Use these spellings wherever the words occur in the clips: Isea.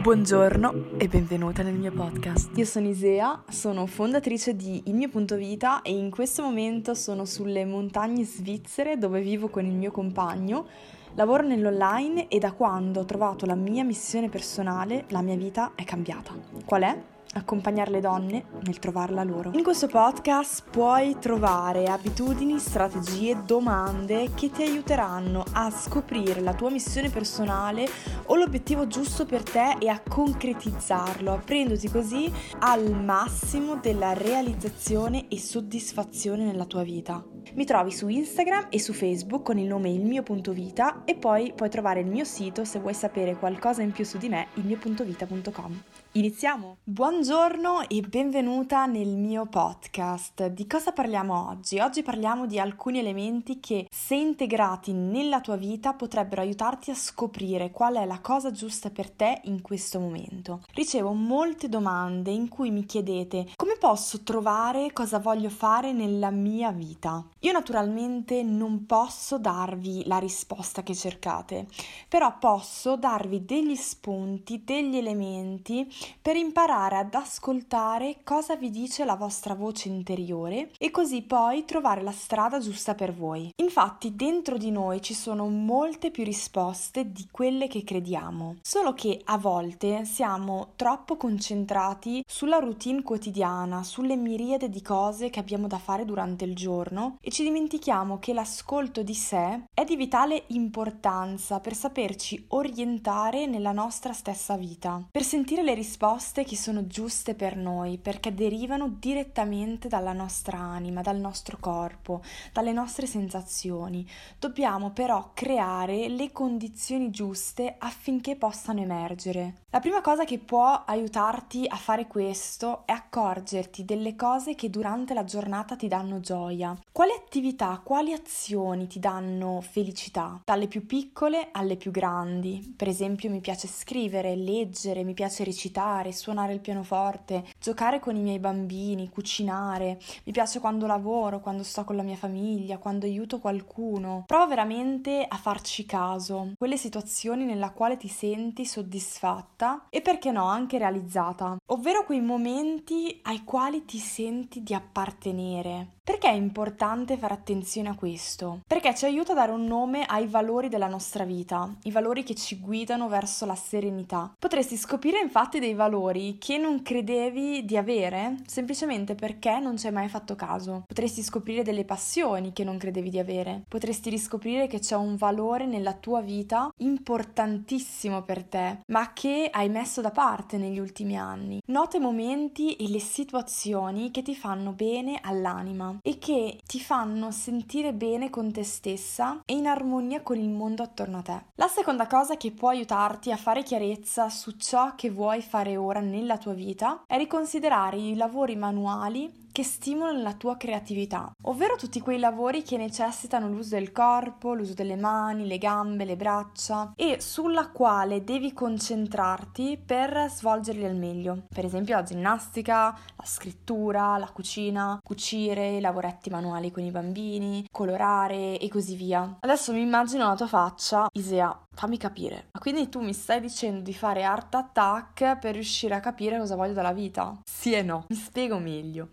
Buongiorno e benvenuta nel mio podcast. Io sono Isea, sono fondatrice di Il mio punto vita e in questo momento sono sulle montagne svizzere dove vivo con il mio compagno, lavoro nell'online e da quando ho trovato la mia missione personale la mia vita è cambiata. Qual è? Accompagnare le donne nel trovarla loro. In questo podcast puoi trovare abitudini, strategie, domande che ti aiuteranno a scoprire la tua missione personale o l'obiettivo giusto per te e a concretizzarlo, aprendoti così al massimo della realizzazione e soddisfazione nella tua vita. Mi trovi su Instagram e su Facebook con il nome Il mio punto vita e poi puoi trovare il mio sito se vuoi sapere qualcosa in più su di me, ilmiopuntovita.com. Iniziamo! Buongiorno e benvenuta nel mio podcast. Di cosa parliamo oggi? Oggi parliamo di alcuni elementi che, se integrati nella tua vita, potrebbero aiutarti a scoprire qual è la cosa giusta per te in questo momento. Ricevo molte domande in cui mi chiedete come posso trovare cosa voglio fare nella mia vita. Io naturalmente non posso darvi la risposta che cercate, però posso darvi degli spunti, degli elementi per imparare ad ascoltare cosa vi dice la vostra voce interiore e così poi trovare la strada giusta per voi. Infatti dentro di noi ci sono molte più risposte di quelle che crediamo, solo che a volte siamo troppo concentrati sulla routine quotidiana, sulle miriade di cose che abbiamo da fare durante il giorno e ci dimentichiamo che l'ascolto di sé è di vitale importanza per saperci orientare nella nostra stessa vita, per sentire le risposte che sono giuste per noi, perché derivano direttamente dalla nostra anima, dal nostro corpo, dalle nostre sensazioni. Dobbiamo però creare le condizioni giuste affinché possano emergere. La prima cosa che può aiutarti a fare questo è accorgerti delle cose che durante la giornata ti danno gioia. Quali attività, quali azioni ti danno felicità? Dalle più piccole alle più grandi. Per esempio, mi piace scrivere, leggere, mi piace recitare, suonare il pianoforte, giocare con i miei bambini, cucinare, mi piace quando lavoro, quando sto con la mia famiglia, quando aiuto qualcuno. Prova veramente a farci caso, quelle situazioni nella quale ti senti soddisfatta e perché no anche realizzata, ovvero quei momenti ai quali ti senti di appartenere. Perché è importante fare attenzione a questo? Perché ci aiuta a dare un nome ai valori della nostra vita, i valori che ci guidano verso la serenità. Potresti scoprire infatti dei valori che non credevi di avere semplicemente perché non ci hai mai fatto caso. Potresti scoprire delle passioni che non credevi di avere. Potresti riscoprire che c'è un valore nella tua vita importantissimo per te, ma che hai messo da parte negli ultimi anni. Nota i momenti e le situazioni che ti fanno bene all'anima e che ti fanno sentire bene con te stessa e in armonia con il mondo attorno a te. La seconda cosa che può aiutarti a fare chiarezza su ciò che vuoi fare ora nella tua vita è riconsiderare i lavori manuali che stimolano la tua creatività, ovvero tutti quei lavori che necessitano l'uso del corpo, l'uso delle mani, le gambe, le braccia e sulla quale devi concentrarti per svolgerli al meglio. Per esempio la ginnastica, la scrittura, la cucina, cucire, lavoretti manuali con i bambini, colorare e così via. Adesso mi immagino la tua faccia, Isea, fammi capire. Ma quindi tu mi stai dicendo di fare art attack per riuscire a capire cosa voglio dalla vita? Sì e no, mi spiego meglio.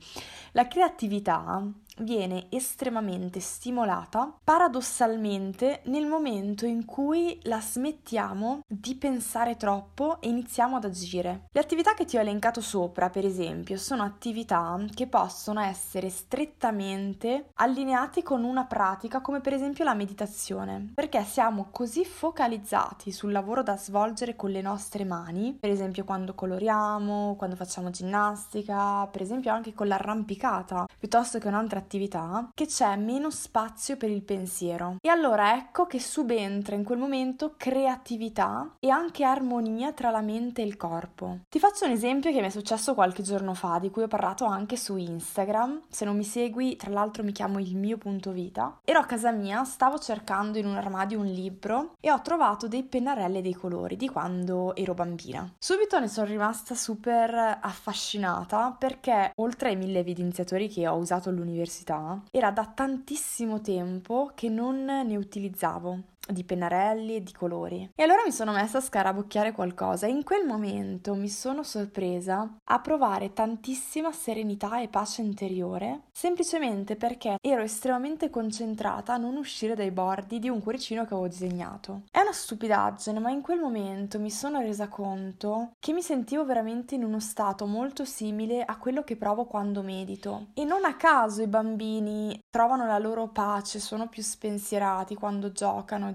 La creatività viene estremamente stimolata paradossalmente nel momento in cui la smettiamo di pensare troppo e iniziamo ad agire. Le attività che ti ho elencato sopra, per esempio, sono attività che possono essere strettamente allineate con una pratica come per esempio la meditazione, perché siamo così focalizzati sul lavoro da svolgere con le nostre mani, per esempio quando coloriamo, quando facciamo ginnastica, per esempio anche con l'arrampicata, piuttosto che un'altra attività, che c'è meno spazio per il pensiero. E allora ecco che subentra in quel momento creatività e anche armonia tra la mente e il corpo. Ti faccio un esempio che mi è successo qualche giorno fa, di cui ho parlato anche su Instagram. Se non mi segui, tra l'altro mi chiamo Il mio punto vita. Ero a casa mia, stavo cercando in un armadio un libro e ho trovato dei pennarelli e dei colori di quando ero bambina. Subito ne sono rimasta super affascinata perché oltre ai 1000 evidenziatori che ho usato all'università, era da tantissimo tempo che non ne utilizzavo. di pennarelli e di colori. E allora mi sono messa a scarabocchiare qualcosa e in quel momento mi sono sorpresa a provare tantissima serenità e pace interiore, semplicemente perché ero estremamente concentrata a non uscire dai bordi di un cuoricino che avevo disegnato. È una stupidaggine, ma in quel momento mi sono resa conto che mi sentivo veramente in uno stato molto simile a quello che provo quando medito. E non a caso i bambini trovano la loro pace, sono più spensierati quando giocano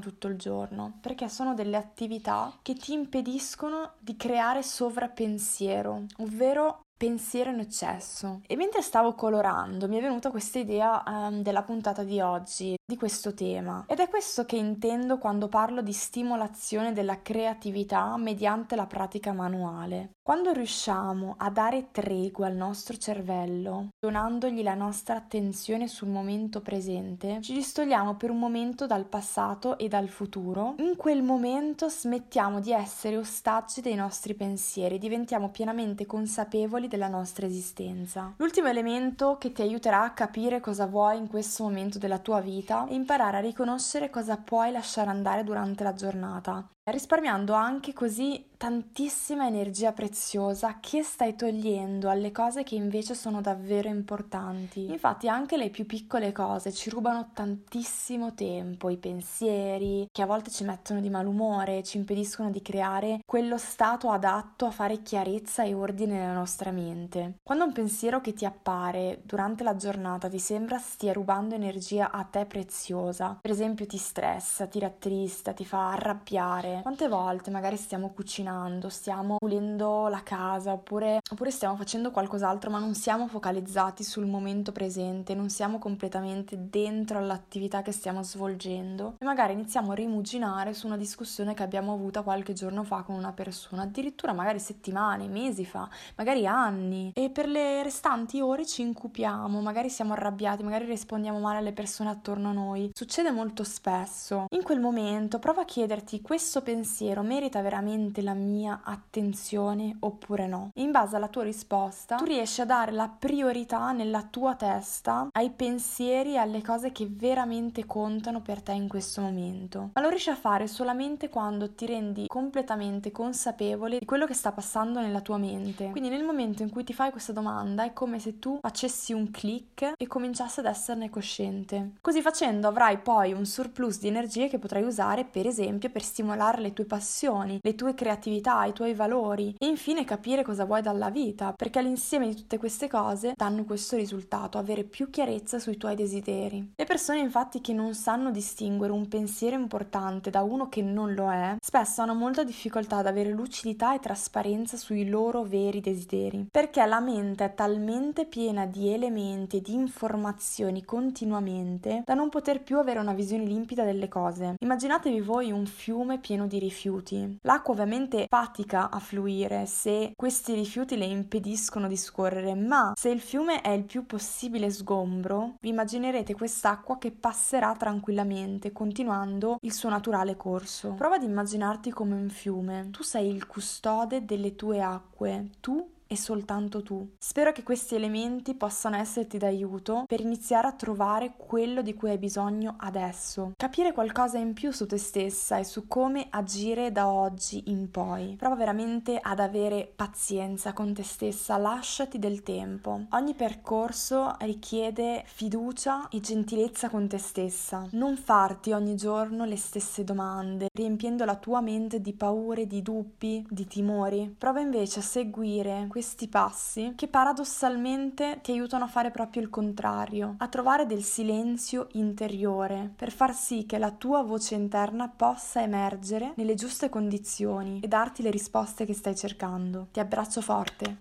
tutto il giorno, perché sono delle attività che ti impediscono di creare sovrappensiero, ovvero pensiero in eccesso. E mentre stavo colorando mi è venuta questa idea della puntata di oggi, di questo tema, ed è questo che intendo quando parlo di stimolazione della creatività mediante la pratica manuale. Quando riusciamo a dare tregua al nostro cervello, donandogli la nostra attenzione sul momento presente, ci distogliamo per un momento dal passato e dal futuro. In quel momento smettiamo di essere ostaggi dei nostri pensieri, diventiamo pienamente consapevoli della nostra esistenza. L'ultimo elemento che ti aiuterà a capire cosa vuoi in questo momento della tua vita è imparare a riconoscere cosa puoi lasciare andare durante la giornata, risparmiando anche così tantissima energia preziosa che stai togliendo alle cose che invece sono davvero importanti. Infatti anche le più piccole cose ci rubano tantissimo tempo, i pensieri che a volte ci mettono di malumore, ci impediscono di creare quello stato adatto a fare chiarezza e ordine nella nostra mente. Quando un pensiero che ti appare durante la giornata ti sembra stia rubando energia a te preziosa, per esempio ti stressa, ti rattrista, ti fa arrabbiare, quante volte magari stiamo cucinando, stiamo pulendo la casa oppure stiamo facendo qualcos'altro, ma non siamo focalizzati sul momento presente, non siamo completamente dentro all'attività che stiamo svolgendo e magari iniziamo a rimuginare su una discussione che abbiamo avuta qualche giorno fa con una persona, addirittura magari settimane, mesi fa, magari anni, e per le restanti ore ci incupiamo, magari siamo arrabbiati, magari rispondiamo male alle persone attorno a noi. Succede molto spesso. In quel momento prova a chiederti: questo pensiero merita veramente la mia attenzione oppure no? In base alla tua risposta tu riesci a dare la priorità nella tua testa ai pensieri e alle cose che veramente contano per te in questo momento, ma lo riesci a fare solamente quando ti rendi completamente consapevole di quello che sta passando nella tua mente. Quindi nel momento in cui ti fai questa domanda è come se tu facessi un click e cominciassi ad esserne cosciente. Così facendo avrai poi un surplus di energie che potrai usare per esempio per stimolare le tue passioni, le tue creatività, i tuoi valori e infine capire cosa vuoi dalla vita, perché l'insieme di tutte queste cose danno questo risultato: avere più chiarezza sui tuoi desideri. Le persone infatti che non sanno distinguere un pensiero importante da uno che non lo è, spesso hanno molta difficoltà ad avere lucidità e trasparenza sui loro veri desideri, perché la mente è talmente piena di elementi e di informazioni continuamente da non poter più avere una visione limpida delle cose. Immaginatevi voi un fiume pieno di rifiuti. L'acqua ovviamente fatica a fluire se questi rifiuti le impediscono di scorrere, ma se il fiume è il più possibile sgombro, vi immaginerete quest'acqua che passerà tranquillamente continuando il suo naturale corso. Prova ad immaginarti come un fiume. Tu sei il custode delle tue acque, tu e soltanto tu. Spero che questi elementi possano esserti d'aiuto per iniziare a trovare quello di cui hai bisogno adesso. Capire qualcosa in più su te stessa e su come agire da oggi in poi. Prova veramente ad avere pazienza con te stessa, lasciati del tempo. Ogni percorso richiede fiducia e gentilezza con te stessa. Non farti ogni giorno le stesse domande, riempiendo la tua mente di paure, di dubbi, di timori. Prova invece a seguire questi passi che paradossalmente ti aiutano a fare proprio il contrario, a trovare del silenzio interiore per far sì che la tua voce interna possa emergere nelle giuste condizioni e darti le risposte che stai cercando. Ti abbraccio forte.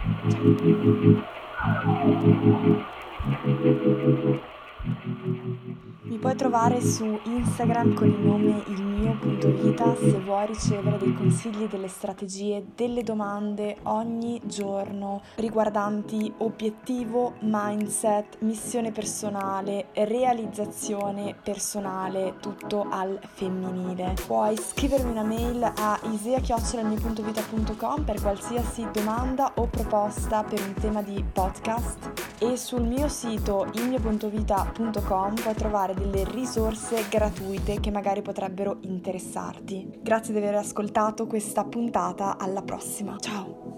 Mi puoi trovare su Instagram con il nome Il mio punto vita, se vuoi ricevere dei consigli, delle strategie, delle domande ogni giorno riguardanti obiettivo, mindset, missione personale, realizzazione personale, tutto al femminile. Puoi scrivermi una mail a isea@ilmiopuntovita.com per qualsiasi domanda o proposta per un tema di podcast. E sul mio sito ilmiopuntovita.com puoi trovare delle risorse gratuite che magari potrebbero interessarti. Grazie di aver ascoltato questa puntata, alla prossima, ciao!